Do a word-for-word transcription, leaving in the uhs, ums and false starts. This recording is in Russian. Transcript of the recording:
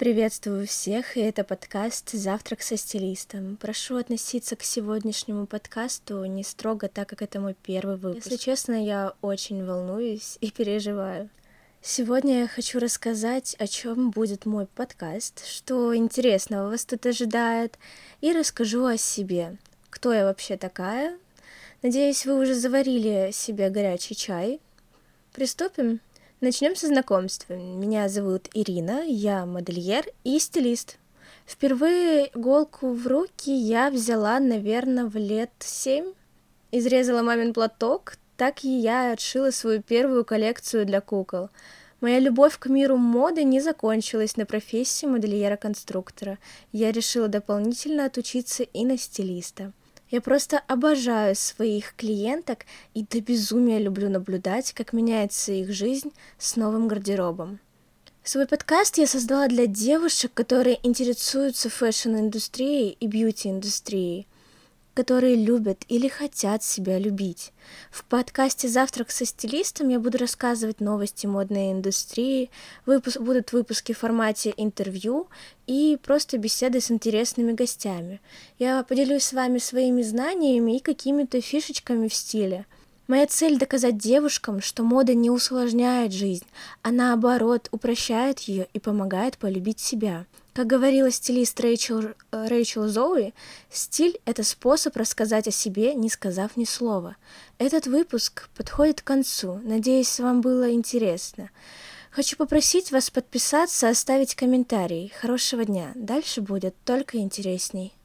Приветствую всех, и это подкаст «Завтрак со стилистом». Прошу относиться к сегодняшнему подкасту не строго, так как это мой первый выпуск. Если честно, я очень волнуюсь и переживаю. Сегодня я хочу рассказать, о чем будет мой подкаст, что интересного вас тут ожидает, и расскажу о себе. Кто я вообще такая? Надеюсь, вы уже заварили себе горячий чай. Приступим? Начнем со знакомства. Меня зовут Ирина, я модельер и стилист. Впервые иголку в руки я взяла, наверное, в лет семь. Изрезала мамин платок, так и я отшила свою первую коллекцию для кукол. Моя любовь к миру моды не закончилась на профессии модельера-конструктора. Я решила дополнительно отучиться и на стилиста. Я просто обожаю своих клиенток и до безумия люблю наблюдать, как меняется их жизнь с новым гардеробом. Свой подкаст я создала для девушек, которые интересуются фэшн-индустрией и бьюти-индустрией, которые любят или хотят себя любить. В подкасте «Завтрак со стилистом» я буду рассказывать новости модной индустрии, выпуск, будут выпуски в формате интервью и просто беседы с интересными гостями. Я поделюсь с вами своими знаниями и какими-то фишечками в стиле. Моя цель — доказать девушкам, что мода не усложняет жизнь, а наоборот упрощает ее и помогает полюбить себя. Как говорила стилист Рэйчел, Рэйчел Зоуи, стиль — это способ рассказать о себе, не сказав ни слова. Этот выпуск подходит к концу. Надеюсь, вам было интересно. Хочу попросить вас подписаться, оставить комментарий. Хорошего дня. Дальше будет только интересней.